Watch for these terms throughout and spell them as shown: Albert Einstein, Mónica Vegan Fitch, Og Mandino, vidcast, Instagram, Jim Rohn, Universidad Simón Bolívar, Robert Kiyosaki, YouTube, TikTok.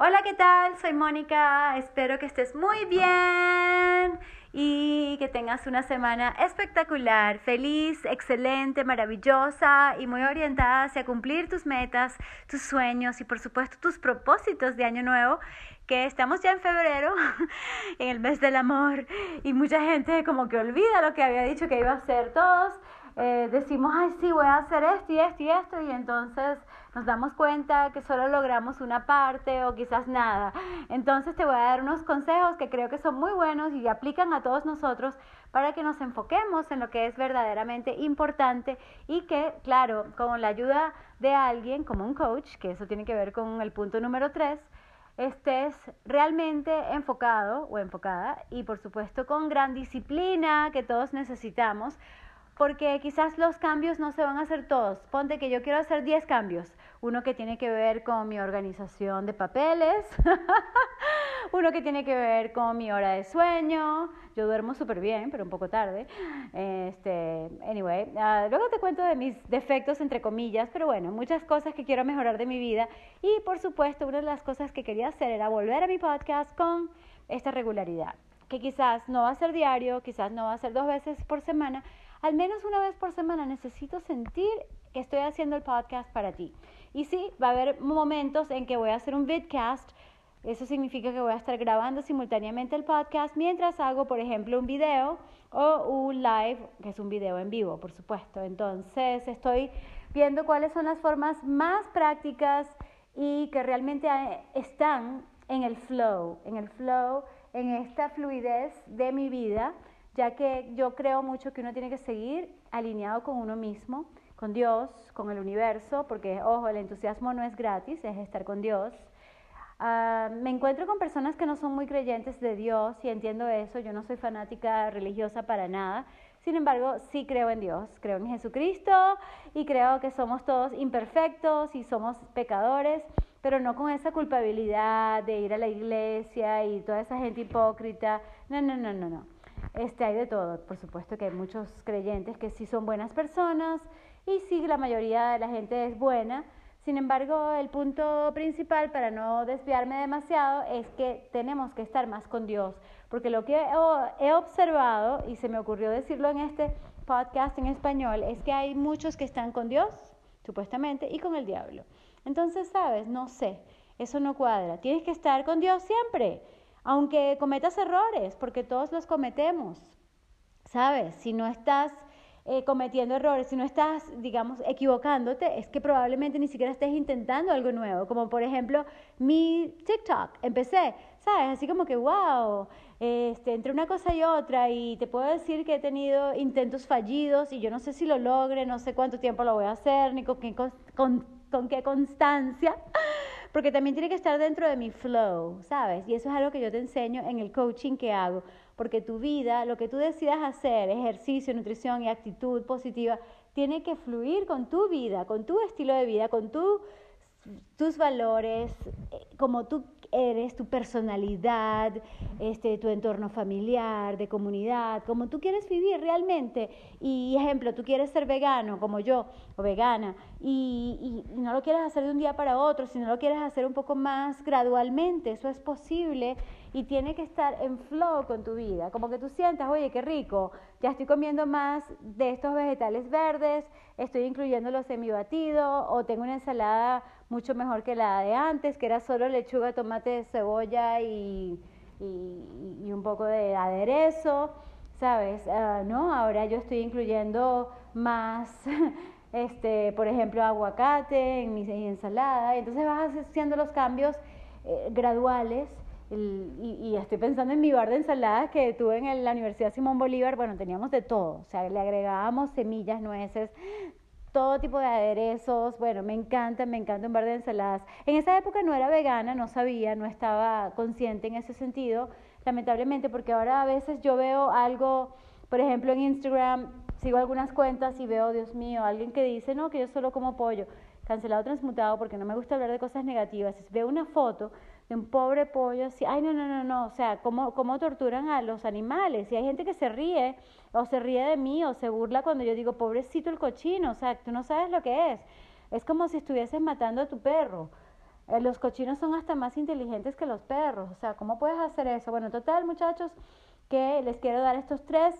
Hola, ¿qué tal? Soy Mónica, espero que estés muy bien y que tengas una semana espectacular, feliz, excelente, maravillosa y muy orientada hacia cumplir tus metas, tus sueños y por supuesto tus propósitos de año nuevo, que estamos ya en febrero, en el mes del amor, y mucha gente como que olvida lo que había dicho que iba a hacer. Todos decimos, ay sí, voy a hacer esto y esto y esto, y entonces nos damos cuenta que solo logramos una parte o quizás nada. Entonces te voy a dar unos consejos que creo que son muy buenos y aplican a todos nosotros para que nos enfoquemos en lo que es verdaderamente importante y que, claro, con la ayuda de alguien como un coach, que eso tiene que ver con el punto número 3, estés realmente enfocado o enfocada y, por supuesto, con gran disciplina que todos necesitamos. Porque quizás los cambios no se van a hacer todos. Ponte que yo quiero hacer 10 cambios. Uno que tiene que ver con mi organización de papeles. Uno que tiene que ver con mi hora de sueño. Yo duermo súper bien, pero un poco tarde. Luego te cuento de mis defectos, entre comillas. Pero bueno, muchas cosas que quiero mejorar de mi vida. Y por supuesto, una de las cosas que quería hacer era volver a mi podcast con esta regularidad. Que quizás no va a ser diario, quizás no va a ser 2 veces por semana. Al menos una vez por semana necesito sentir que estoy haciendo el podcast para ti. Y sí, va a haber momentos en que voy a hacer un vidcast. Eso significa que voy a estar grabando simultáneamente el podcast mientras hago, por ejemplo, un video o un live, que es un video en vivo, por supuesto. Entonces, estoy viendo cuáles son las formas más prácticas y que realmente están en el flow, en esta fluidez de mi vida, ya que yo creo mucho que uno tiene que seguir alineado con uno mismo, con Dios, con el universo, porque, ojo, el entusiasmo no es gratis, es estar con Dios. Me encuentro con personas que no son muy creyentes de Dios y entiendo eso. Yo no soy fanática religiosa para nada. Sin embargo, sí creo en Dios, creo en Jesucristo y creo que somos todos imperfectos y somos pecadores, pero no con esa culpabilidad de ir a la iglesia y toda esa gente hipócrita. No. Hay de todo. Por supuesto que hay muchos creyentes que sí son buenas personas y sí, la mayoría de la gente es buena. Sin embargo, el punto principal, para no desviarme demasiado, es que tenemos que estar más con Dios, porque lo que he observado, y se me ocurrió decirlo en este podcast en español, es que hay muchos que están con Dios, supuestamente, y con el diablo. Entonces, ¿sabes? No sé, eso no cuadra. Tienes que estar con Dios siempre. Aunque cometas errores, porque todos los cometemos, ¿sabes? Si no estás cometiendo errores, si no estás, digamos, equivocándote, es que probablemente ni siquiera estés intentando algo nuevo. Como, por ejemplo, mi TikTok. Empecé, ¿sabes? Así como que, wow, entre una cosa y otra. Y te puedo decir que he tenido intentos fallidos y yo no sé si lo logre, no sé cuánto tiempo lo voy a hacer, ni con qué constancia. Porque también tiene que estar dentro de mi flow, ¿sabes? Y eso es algo que yo te enseño en el coaching que hago. Porque tu vida, lo que tú decidas hacer, ejercicio, nutrición y actitud positiva, tiene que fluir con tu vida, con tu estilo de vida, con tus valores, como tú eres, tu personalidad, tu entorno familiar, de comunidad, como tú quieres vivir realmente. Y ejemplo, tú quieres ser vegano como yo, o vegana, y no lo quieres hacer de un día para otro, sino lo quieres hacer un poco más gradualmente. Eso es posible y tiene que estar en flow con tu vida, como que tú sientas, oye, qué rico, ya estoy comiendo más de estos vegetales verdes, estoy incluyéndolos en mi batido, o tengo una ensalada mucho mejor que la de antes, que era solo lechuga, tomate, cebolla y un poco de aderezo, ¿sabes? Ahora yo estoy incluyendo más, por ejemplo, aguacate en mi ensalada. Entonces vas haciendo los cambios graduales. Y estoy pensando en mi bar de ensaladas que tuve en la Universidad Simón Bolívar. Bueno, teníamos de todo, o sea, le agregábamos semillas, nueces, todo tipo de aderezos. Bueno, me encanta un bar de ensaladas. En esa época no era vegana, no sabía, no estaba consciente en ese sentido, lamentablemente, porque ahora a veces yo veo algo, por ejemplo, en Instagram, sigo algunas cuentas y veo, Dios mío, alguien que dice, no, que yo solo como pollo, cancelado, transmutado, porque no me gusta hablar de cosas negativas. Veo una foto de un pobre pollo así, ay, no, o sea, cómo torturan a los animales, y hay gente que se ríe, o se ríe de mí, o se burla cuando yo digo, pobrecito el cochino, o sea, tú no sabes lo que es como si estuvieses matando a tu perro, Los cochinos son hasta más inteligentes que los perros. O sea, ¿cómo puedes hacer eso? Bueno, total, muchachos, que les quiero dar estos 3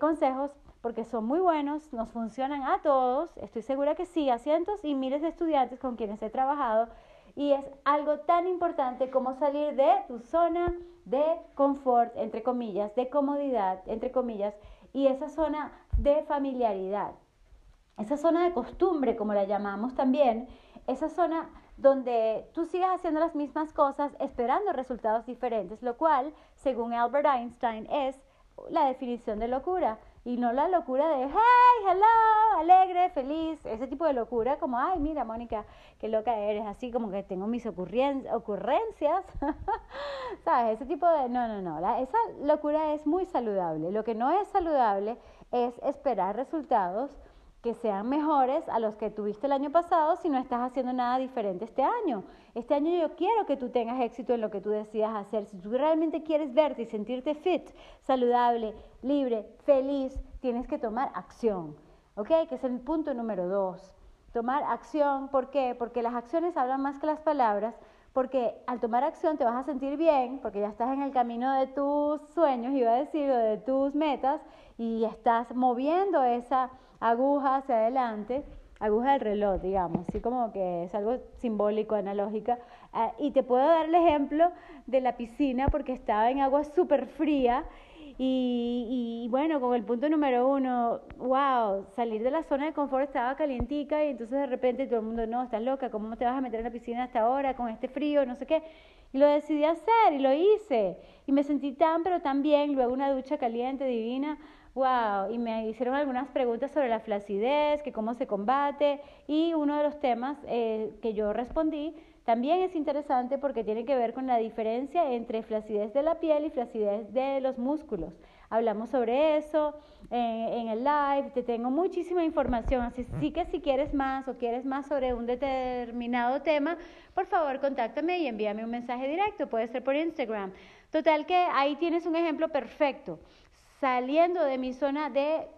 consejos porque son muy buenos, nos funcionan a todos. Estoy segura que sí, a cientos y miles de estudiantes con quienes he trabajado. Y es algo tan importante como salir de tu zona de confort, entre comillas, de comodidad, entre comillas, y esa zona de familiaridad, esa zona de costumbre, como la llamamos también, esa zona donde tú sigues haciendo las mismas cosas esperando resultados diferentes, lo cual, según Albert Einstein, es la definición de locura. Y no la locura de, hey, hello, alegre, feliz, ese tipo de locura, como, ay, mira, Mónica, qué loca eres, así como que tengo mis ocurrencias, ¿sabes? Ese tipo de, no, esa locura es muy saludable. Lo que no es saludable es esperar resultados que sean mejores a los que tuviste el año pasado si no estás haciendo nada diferente este año. Este año yo quiero que tú tengas éxito en lo que tú decidas hacer. Si tú realmente quieres verte y sentirte fit, saludable, libre, feliz, tienes que tomar acción, ¿ok? Que es el punto número 2. Tomar acción, ¿por qué? Porque las acciones hablan más que las palabras, porque al tomar acción te vas a sentir bien, porque ya estás en el camino de tus sueños, iba a decir, o de tus metas, y estás moviendo esa aguja hacia adelante, aguja del reloj, digamos, así como que es algo simbólico, analógica. Y te puedo dar el ejemplo de la piscina, porque estaba en agua súper fría, y bueno, con el punto número 1, wow, salir de la zona de confort, estaba calientica, y entonces de repente todo el mundo, no, estás loca, ¿cómo te vas a meter en la piscina hasta ahora con este frío, no sé qué? Y lo decidí hacer, y lo hice, y me sentí tan, pero tan bien, luego una ducha caliente, divina, wow, y me hicieron algunas preguntas sobre la flacidez, que cómo se combate, y uno de los temas que yo respondí también es interesante porque tiene que ver con la diferencia entre flacidez de la piel y flacidez de los músculos. Hablamos sobre eso en el live, te tengo muchísima información, así que si quieres más o quieres más sobre un determinado tema, por favor contáctame y envíame un mensaje directo, puede ser por Instagram. Total que ahí tienes un ejemplo perfecto. Saliendo de mi zona de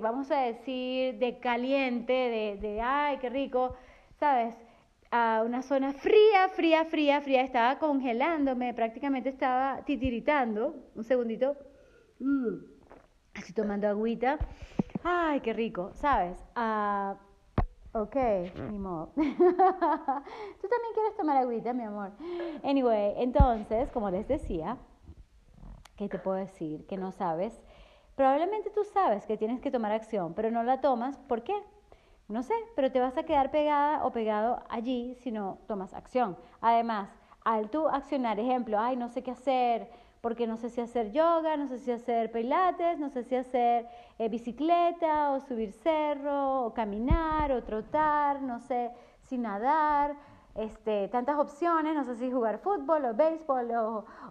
vamos a decir, de caliente, de ay, qué rico, ¿sabes? A una zona fría, estaba congelándome, prácticamente estaba titiritando, un segundito, así tomando agüita, ay, qué rico, ¿sabes? Ok, ni modo. Tú también quieres tomar agüita, mi amor. Anyway, entonces, como les decía, ¿qué te puedo decir? Que no sabes. Probablemente tú sabes que tienes que tomar acción, pero no la tomas. ¿Por qué? No sé, pero te vas a quedar pegada o pegado allí si no tomas acción. Además, al tú accionar, ejemplo, ay, no sé qué hacer, porque no sé si hacer yoga, no sé si hacer pilates, no sé si hacer bicicleta o subir cerro, o caminar, o trotar, no sé si nadar, tantas opciones, no sé si jugar fútbol o béisbol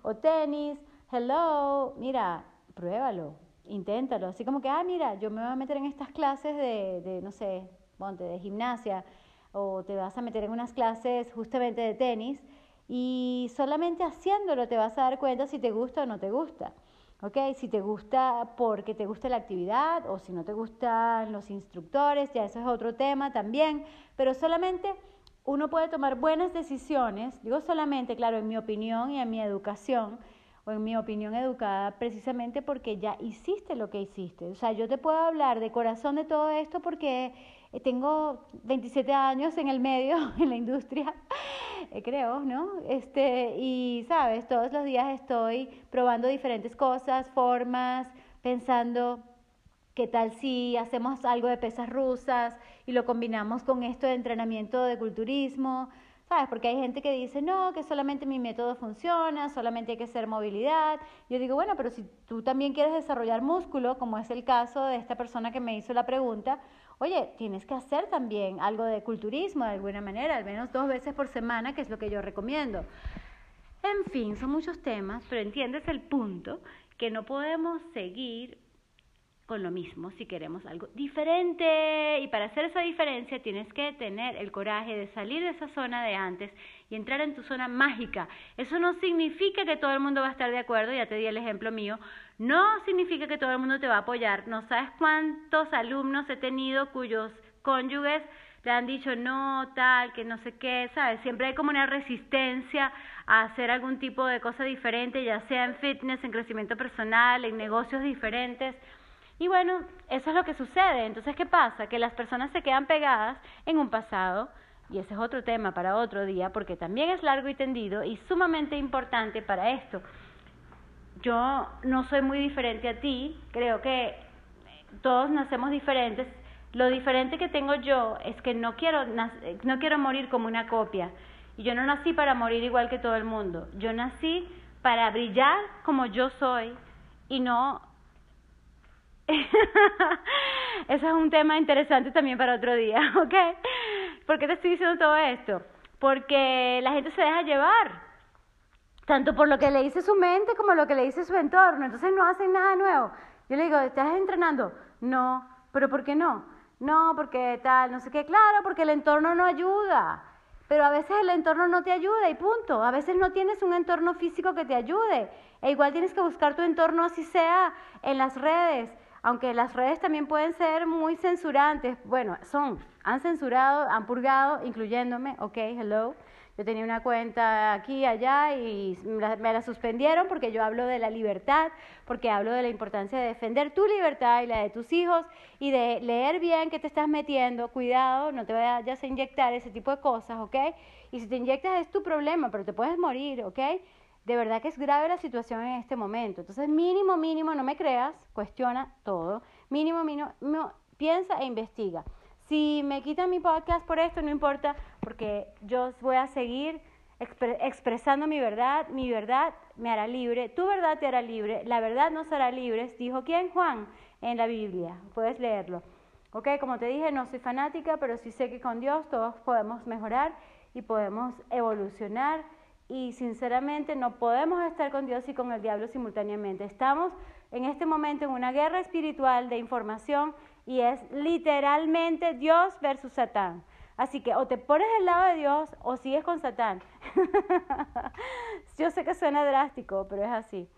o tenis. Hello, mira, pruébalo, inténtalo, así como que, ah, mira, yo me voy a meter en estas clases de no sé, ponte, de gimnasia, o te vas a meter en unas clases justamente de tenis, y solamente haciéndolo te vas a dar cuenta si te gusta o no te gusta, ¿ok? Si te gusta porque te gusta la actividad, o si no te gustan los instructores, ya eso es otro tema también, pero solamente uno puede tomar buenas decisiones, digo solamente, claro, en mi opinión y en mi educación, o en mi opinión educada, precisamente porque ya hiciste lo que hiciste. O sea, yo te puedo hablar de corazón de todo esto porque tengo 27 años en el medio, en la industria, creo, ¿no? Y, ¿sabes? Todos los días estoy probando diferentes cosas, formas, pensando qué tal si hacemos algo de pesas rusas y lo combinamos con esto de entrenamiento de culturismo, ¿sabes? Porque hay gente que dice, no, que solamente mi método funciona, solamente hay que hacer movilidad. Yo digo, bueno, pero si tú también quieres desarrollar músculo, como es el caso de esta persona que me hizo la pregunta, oye, tienes que hacer también algo de culturismo de alguna manera, al menos 2 veces por semana, que es lo que yo recomiendo. En fin, son muchos temas, pero entiendes el punto, que no podemos seguir con lo mismo si queremos algo diferente, y para hacer esa diferencia tienes que tener el coraje de salir de esa zona de antes y entrar en tu zona mágica. Eso no significa que todo el mundo va a estar de acuerdo, ya te di el ejemplo mío, no significa que todo el mundo te va a apoyar, no sabes cuántos alumnos he tenido cuyos cónyuges le han dicho no, tal, que no sé qué, ¿sabes? Siempre hay como una resistencia a hacer algún tipo de cosa diferente, ya sea en fitness, en crecimiento personal, en negocios diferentes. Y bueno, eso es lo que sucede. Entonces, ¿qué pasa? Que las personas se quedan pegadas en un pasado, y ese es otro tema para otro día, porque también es largo y tendido y sumamente importante para esto. Yo no soy muy diferente a ti, creo que todos nacemos diferentes. Lo diferente que tengo yo es que no quiero morir como una copia. Y yo no nací para morir igual que todo el mundo. Yo nací para brillar como yo soy y no... Ese es un tema interesante también para otro día, ¿ok? ¿Por qué te estoy diciendo todo esto? Porque la gente se deja llevar, tanto por lo que le dice su mente como lo que le dice su entorno. Entonces no hacen nada nuevo. Yo le digo, ¿estás entrenando? No. ¿Pero por qué no? No, porque tal, no sé qué. Claro, porque el entorno no ayuda. Pero a veces el entorno no te ayuda y punto. A veces no tienes un entorno físico que te ayude. E igual tienes que buscar tu entorno, así sea en las redes. Aunque las redes también pueden ser muy censurantes. Bueno, han censurado, han purgado, incluyéndome. Ok, hello. Yo tenía una cuenta aquí, allá y me la suspendieron porque yo hablo de la libertad, porque hablo de la importancia de defender tu libertad y la de tus hijos y de leer bien qué te estás metiendo. Cuidado, no te vayas a inyectar ese tipo de cosas, ¿ok? Y si te inyectas es tu problema, pero te puedes morir, ¿ok? De verdad que es grave la situación en este momento. Entonces, mínimo, mínimo, no me creas, cuestiona todo. Mínimo, mínimo, piensa e investiga. Si me quitan mi podcast por esto, no importa, porque yo voy a seguir expresando mi verdad me hará libre, tu verdad te hará libre, la verdad nos hará libres, dijo ¿quién? Juan, en la Biblia, puedes leerlo. Ok, como te dije, no soy fanática, pero sí sé que con Dios todos podemos mejorar y podemos evolucionar y sinceramente no podemos estar con Dios y con el diablo simultáneamente. Estamos en este momento en una guerra espiritual de información y es literalmente Dios versus Satán. Así que o te pones del lado de Dios o sigues con Satán. Yo sé que suena drástico, pero es así.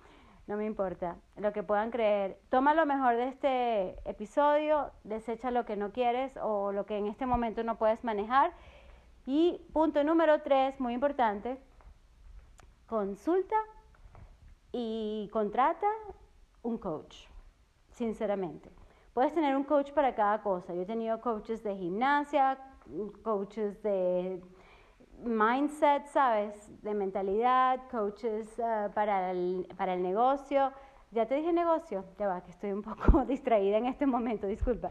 No me importa lo que puedan creer. Toma lo mejor de este episodio, desecha lo que no quieres o lo que en este momento no puedes manejar. Y punto número 3, muy importante, consulta y contrata un coach, sinceramente. Puedes tener un coach para cada cosa. Yo he tenido coaches de gimnasia, coaches de mindset, ¿sabes? De mentalidad, coaches para el negocio. Ya te dije negocio, ya va, que estoy un poco distraída en este momento, disculpa.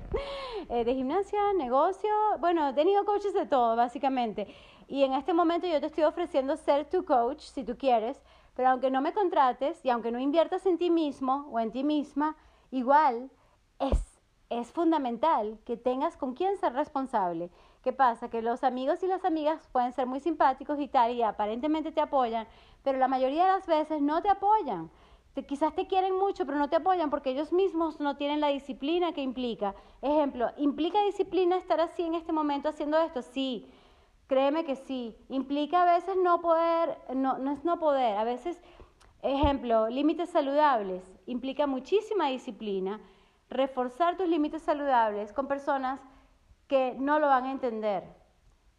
De gimnasia, negocio, bueno, he tenido coaches de todo, básicamente. Y en este momento yo te estoy ofreciendo ser tu coach, si tú quieres, pero aunque no me contrates y aunque no inviertas en ti mismo o en ti misma, igual es fundamental que tengas con quién ser responsable. ¿Qué pasa? Que los amigos y las amigas pueden ser muy simpáticos y tal, y aparentemente te apoyan, pero la mayoría de las veces no te apoyan. Quizás te quieren mucho, pero no te apoyan porque ellos mismos no tienen la disciplina que implica. Ejemplo, ¿implica disciplina estar así en este momento haciendo esto? Sí, créeme que sí. Implica a veces no poder, no es no poder, a veces, ejemplo, límites saludables, implica muchísima disciplina. Reforzar tus límites saludables con personas que no lo van a entender.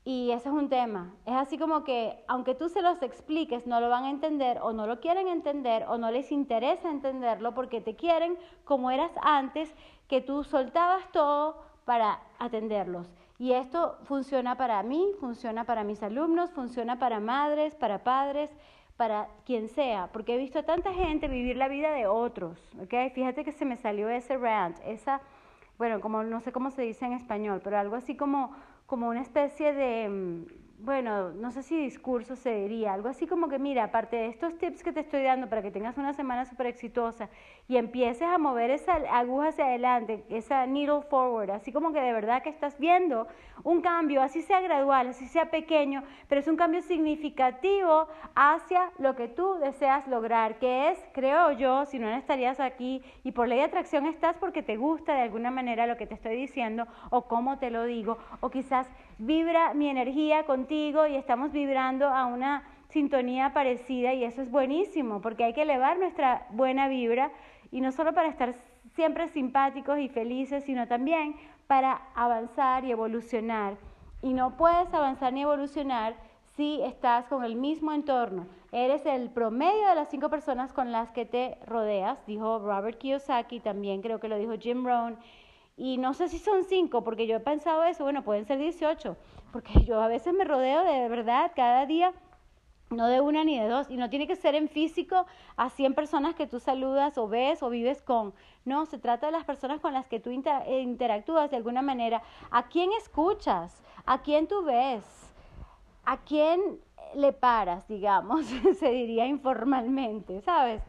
Y ese es un tema. Es así como que, aunque tú se los expliques, no lo van a entender o no lo quieren entender o no les interesa entenderlo porque te quieren como eras antes, que tú soltabas todo para atenderlos. Y esto funciona para mí, funciona para mis alumnos, funciona para madres, para padres, para quien sea, porque he visto a tanta gente vivir la vida de otros, ¿ok? Fíjate que se me salió ese rant, bueno, como no sé cómo se dice en español, pero algo así como una especie de, bueno, no sé si discurso se diría, algo así como que mira, aparte de estos tips que te estoy dando para que tengas una semana súper exitosa y empieces a mover esa aguja hacia adelante, esa needle forward, así como que de verdad que estás viendo un cambio, así sea gradual, así sea pequeño, pero es un cambio significativo hacia lo que tú deseas lograr, que es, creo yo, si no estarías aquí y por ley de atracción estás porque te gusta de alguna manera lo que te estoy diciendo o cómo te lo digo, o quizás vibra mi energía contigo y estamos vibrando a una sintonía parecida y eso es buenísimo porque hay que elevar nuestra buena vibra y no solo para estar siempre simpáticos y felices, sino también para avanzar y evolucionar y no puedes avanzar ni evolucionar si estás con el mismo entorno. Eres el promedio de las 5 personas con las que te rodeas, dijo Robert Kiyosaki, también creo que lo dijo Jim Rohn. Y no sé si son 5, porque yo he pensado eso, bueno, pueden ser 18, porque yo a veces me rodeo de verdad cada día, no de una ni de dos, y no tiene que ser en físico a 100 personas que tú saludas o ves o vives con. No, se trata de las personas con las que tú interactúas de alguna manera. ¿A quién escuchas? ¿A quién tú ves? ¿A quién le paras, digamos? Se diría informalmente, ¿sabes?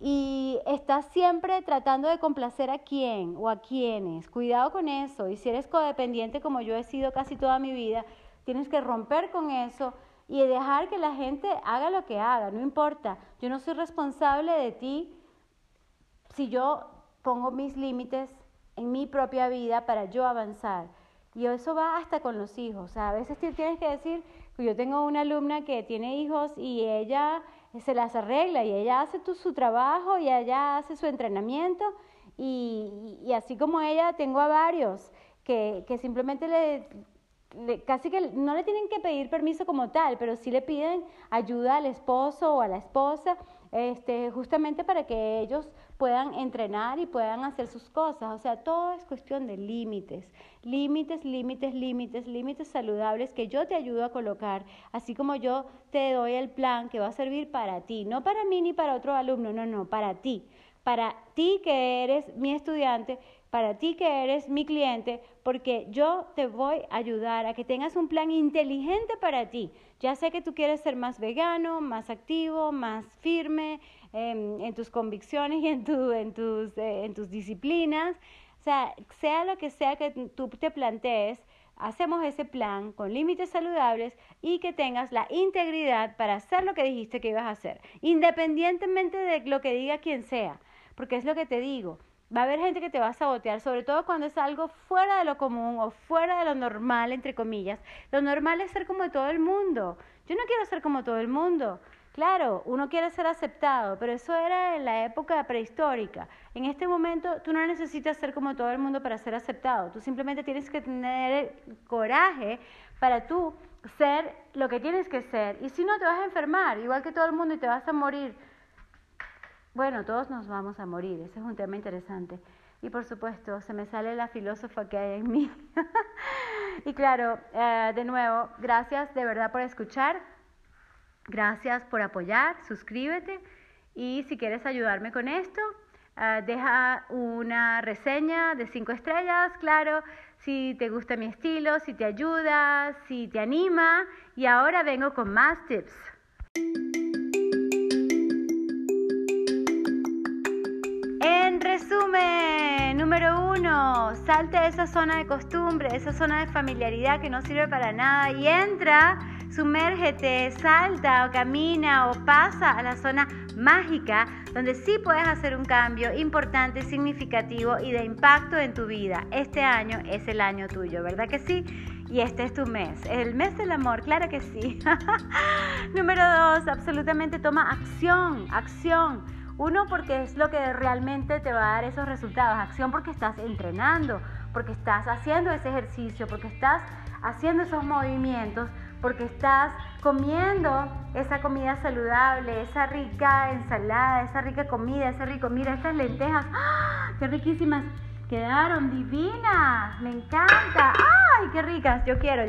Y estás siempre tratando de complacer a quién o a quiénes. Cuidado con eso. Y si eres codependiente, como yo he sido casi toda mi vida, tienes que romper con eso y dejar que la gente haga lo que haga. No importa. Yo no soy responsable de ti si yo pongo mis límites en mi propia vida para yo avanzar. Y eso va hasta con los hijos. O sea, a veces tienes que decir, yo tengo una alumna que tiene hijos y ella se las arregla y ella hace su trabajo y ella hace su entrenamiento y así como ella tengo a varios que simplemente casi que no le tienen que pedir permiso como tal, pero sí le piden ayuda al esposo o a la esposa justamente para que ellos puedan entrenar y puedan hacer sus cosas. O sea, todo es cuestión de límites, límites, límites, límites, límites saludables que yo te ayudo a colocar, así como yo te doy el plan que va a servir para ti, no para mí ni para otro alumno, no, para ti que eres mi estudiante, para ti que eres mi cliente, porque yo te voy a ayudar a que tengas un plan inteligente para ti. Ya sé que tú quieres ser más vegano, más activo, más firme en tus convicciones y en tus disciplinas. O sea lo que sea que tú te plantees, hacemos ese plan con límites saludables y que tengas la integridad para hacer lo que dijiste que ibas a hacer, independientemente de lo que diga quien sea, porque es lo que te digo. Va a haber gente que te va a sabotear, sobre todo cuando es algo fuera de lo común o fuera de lo normal, entre comillas. Lo normal es ser como todo el mundo. Yo no quiero ser como todo el mundo. Claro, uno quiere ser aceptado, pero eso era en la época prehistórica. En este momento tú no necesitas ser como todo el mundo para ser aceptado. Tú simplemente tienes que tener coraje para tú ser lo que tienes que ser. Y si no, te vas a enfermar, igual que todo el mundo, y te vas a morir. Bueno, todos nos vamos a morir, ese es un tema interesante. Y por supuesto, se me sale la filósofa que hay en mí. Y claro, de nuevo, gracias de verdad por escuchar, gracias por apoyar, suscríbete. Y si quieres ayudarme con esto, deja una reseña de 5 estrellas, claro. Si te gusta mi estilo, si te ayuda, si te anima. Y ahora vengo con más tips. Resumen, número 1, salte de esa zona de costumbre, de esa zona de familiaridad que no sirve para nada y entra, sumérgete, salta o camina o pasa a la zona mágica donde sí puedes hacer un cambio importante, significativo y de impacto en tu vida. Este año es el año tuyo, ¿verdad que sí? Y este es tu mes, el mes del amor, claro que sí. Número 2, absolutamente toma acción. Uno, porque es lo que realmente te va a dar esos resultados. Acción porque estás entrenando, porque estás haciendo ese ejercicio, porque estás haciendo esos movimientos, porque estás comiendo esa comida saludable, esa rica ensalada, esa rica comida, ese rico... Mira, estas lentejas, ¡ah! ¡Qué riquísimas! Quedaron divinas, me encanta, ay, qué ricas, yo quiero.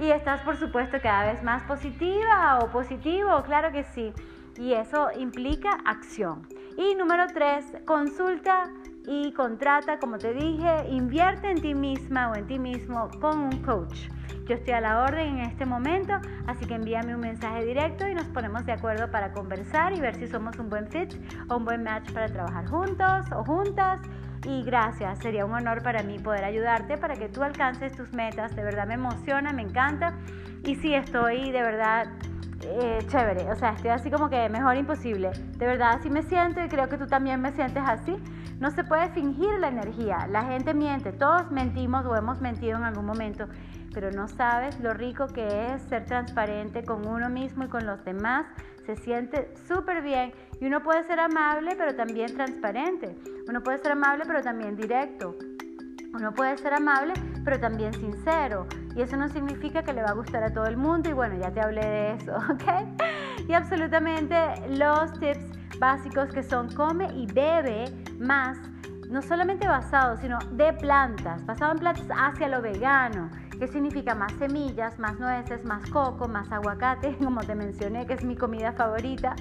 Y estás, por supuesto, cada vez más positiva o positivo, claro que sí. Y eso implica acción. Y número 3, consulta y contrata, como te dije, invierte en ti misma o en ti mismo con un coach. Yo estoy a la orden en este momento, así que envíame un mensaje directo y nos ponemos de acuerdo para conversar y ver si somos un buen fit o un buen match para trabajar juntos o juntas. Y gracias, sería un honor para mí poder ayudarte para que tú alcances tus metas. De verdad me emociona, me encanta. Y sí, estoy de verdad... chévere, o sea, estoy así como que mejor imposible, de verdad así me siento y creo que tú también me sientes así. No se puede fingir la energía, la gente miente, todos mentimos o hemos mentido en algún momento, pero no sabes lo rico que es ser transparente con uno mismo y con los demás. Se siente súper bien y uno puede ser amable pero también transparente, uno puede ser amable pero también directo, uno puede ser amable pero también sincero, y eso no significa que le va a gustar a todo el mundo, y bueno, ya te hablé de eso, ¿ok? Y absolutamente los tips básicos que son come y bebe más, no solamente basado, sino de plantas, basado en plantas hacia lo vegano, que significa más semillas, más nueces, más coco, más aguacate, como te mencioné, que es mi comida favorita.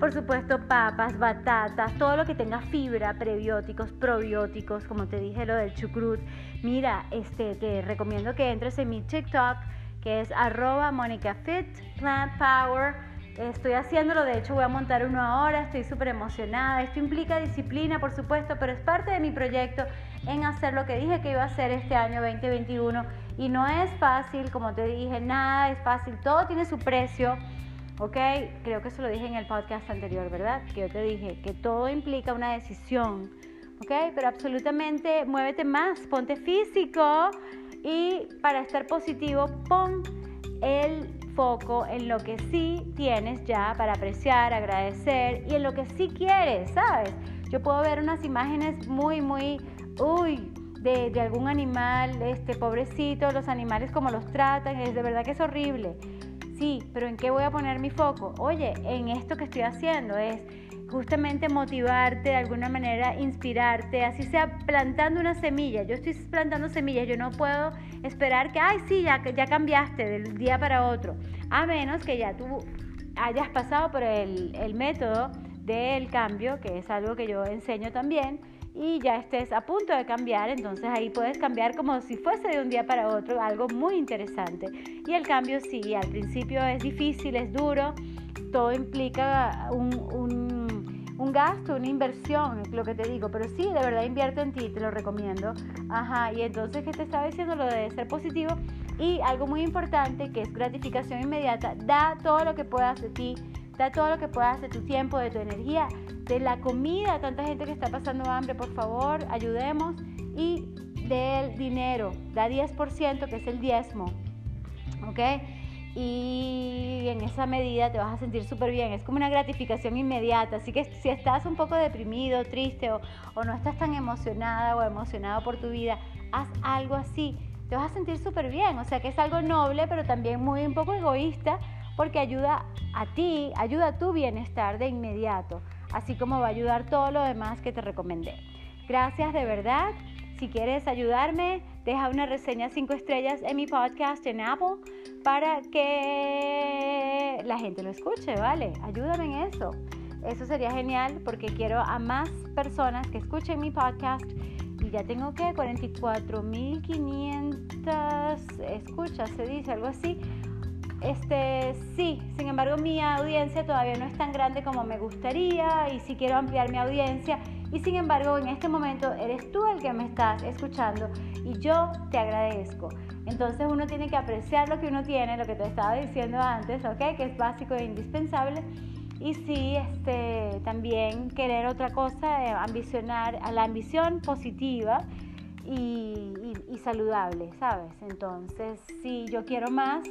Por supuesto, papas, batatas, todo lo que tenga fibra, prebióticos, probióticos, como te dije lo del chucrut. Mira, te recomiendo que entres en mi TikTok, que es @MonicaFitPlantPower. Estoy haciéndolo, de hecho voy a montar uno ahora, estoy súper emocionada. Esto implica disciplina, por supuesto, pero es parte de mi proyecto en hacer lo que dije que iba a hacer este año 2021. Y no es fácil, como te dije, nada es fácil, todo tiene su precio. Ok, creo que eso lo dije en el podcast anterior, ¿verdad? Que yo te dije que todo implica una decisión, ok, pero absolutamente muévete más, ponte físico, y para estar positivo pon el foco en lo que sí tienes ya para apreciar, agradecer, y en lo que sí quieres, ¿sabes? Yo puedo ver unas imágenes de algún animal, pobrecito, los animales como los tratan, es de verdad que es horrible. Sí, pero ¿en qué voy a poner mi foco? Oye, en esto que estoy haciendo es justamente motivarte de alguna manera, inspirarte, así sea plantando una semilla. Yo estoy plantando semillas, yo no puedo esperar que, ya cambiaste del día para otro, a menos que ya tú hayas pasado por el método del cambio, que es algo que yo enseño también, y ya estés a punto de cambiar, entonces ahí puedes cambiar como si fuese de un día para otro, algo muy interesante. Y el cambio sí, al principio es difícil, es duro, todo implica un gasto, una inversión, es lo que te digo, pero sí, de verdad invierte en ti, te lo recomiendo. Ajá, y entonces, ¿qué te estaba diciendo? Lo de ser positivo, y algo muy importante que es gratificación inmediata, da todo lo que puedas de ti, da todo lo que puedas de tu tiempo, de tu energía, de la comida, tanta gente que está pasando hambre, por favor, ayudemos, y del dinero, da 10%, que es el diezmo, ¿ok? Y en esa medida te vas a sentir súper bien, es como una gratificación inmediata, así que si estás un poco deprimido, triste, o no estás tan emocionada o emocionado por tu vida, haz algo así, te vas a sentir súper bien, o sea que es algo noble, pero también muy un poco egoísta, porque ayuda a ti, ayuda a tu bienestar de inmediato, así como va a ayudar todo lo demás que te recomendé. Gracias de verdad. Si quieres ayudarme, deja una reseña 5 estrellas en mi podcast en Apple para que la gente lo escuche, ¿vale? Ayúdame en eso. Eso sería genial porque quiero a más personas que escuchen mi podcast, y ya tengo que 44.500 escuchas, se dice algo así. Sí, sin embargo mi audiencia todavía no es tan grande como me gustaría, y sí quiero ampliar mi audiencia, y sin embargo en este momento eres tú el que me estás escuchando, y yo te agradezco. Entonces uno tiene que apreciar lo que uno tiene, lo que te estaba diciendo antes, ¿ok? Que es básico e indispensable, y sí, también querer otra cosa, ambicionar a la ambición positiva y saludable, ¿sabes? Entonces sí, yo quiero más,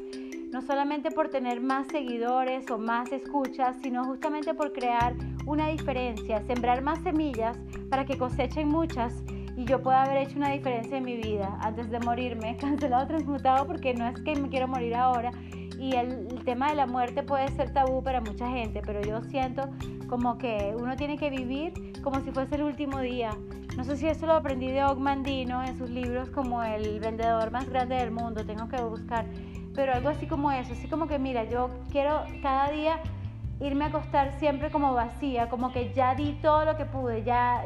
no solamente por tener más seguidores o más escuchas, sino justamente por crear una diferencia, sembrar más semillas para que cosechen muchas, y yo pueda haber hecho una diferencia en mi vida antes de morirme, cancelado, transmutado, porque no es que me quiero morir ahora, y el tema de la muerte puede ser tabú para mucha gente, pero yo siento como que uno tiene que vivir como si fuese el último día. No sé si eso lo aprendí de Og Mandino en sus libros como El vendedor más grande del mundo, tengo que buscar, pero algo así como eso, así como que mira, yo quiero cada día irme a acostar siempre como vacía, como que ya di todo lo que pude, ya,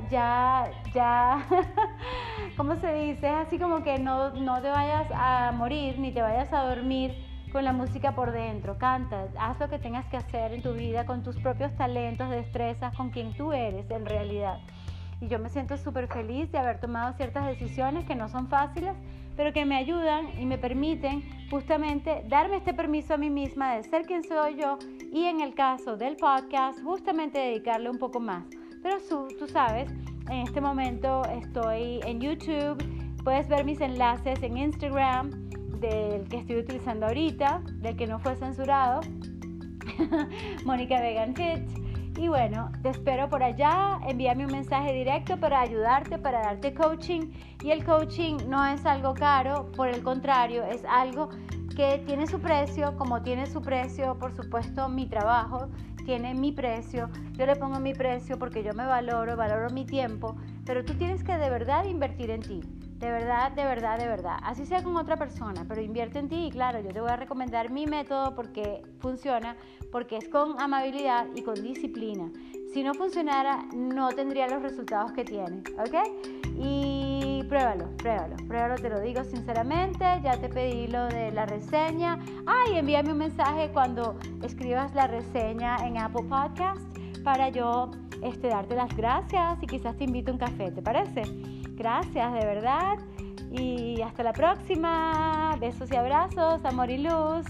¿cómo se dice? Es así como que no te vayas a morir ni te vayas a dormir con la música por dentro, canta, haz lo que tengas que hacer en tu vida con tus propios talentos, destrezas, con quien tú eres en realidad. Y yo me siento súper feliz de haber tomado ciertas decisiones que no son fáciles, pero que me ayudan y me permiten justamente darme este permiso a mí misma de ser quien soy yo, y en el caso del podcast justamente dedicarle un poco más. Pero tú sabes, en este momento estoy en YouTube, puedes ver mis enlaces en Instagram del que estoy utilizando ahorita, del que no fue censurado, Mónica Vegan Fitch. Y bueno, te espero por allá, envíame un mensaje directo para ayudarte, para darte coaching. Y el coaching no es algo caro, por el contrario, es algo que tiene su precio, como tiene su precio, por supuesto, mi trabajo tiene mi precio. Yo le pongo mi precio porque yo me valoro, valoro mi tiempo, pero tú tienes que de verdad invertir en ti. De verdad, de verdad, de verdad. Así sea con otra persona, pero invierte en ti y claro, yo te voy a recomendar mi método porque funciona, porque es con amabilidad y con disciplina. Si no funcionara, no tendría los resultados que tiene, ¿ok? Y pruébalo, te lo digo sinceramente. Ya te pedí lo de la reseña. Ay, envíame un mensaje cuando escribas la reseña en Apple Podcast para yo darte las gracias y quizás te invito a un café, ¿te parece? Gracias, de verdad. Y hasta la próxima. Besos y abrazos, amor y luz.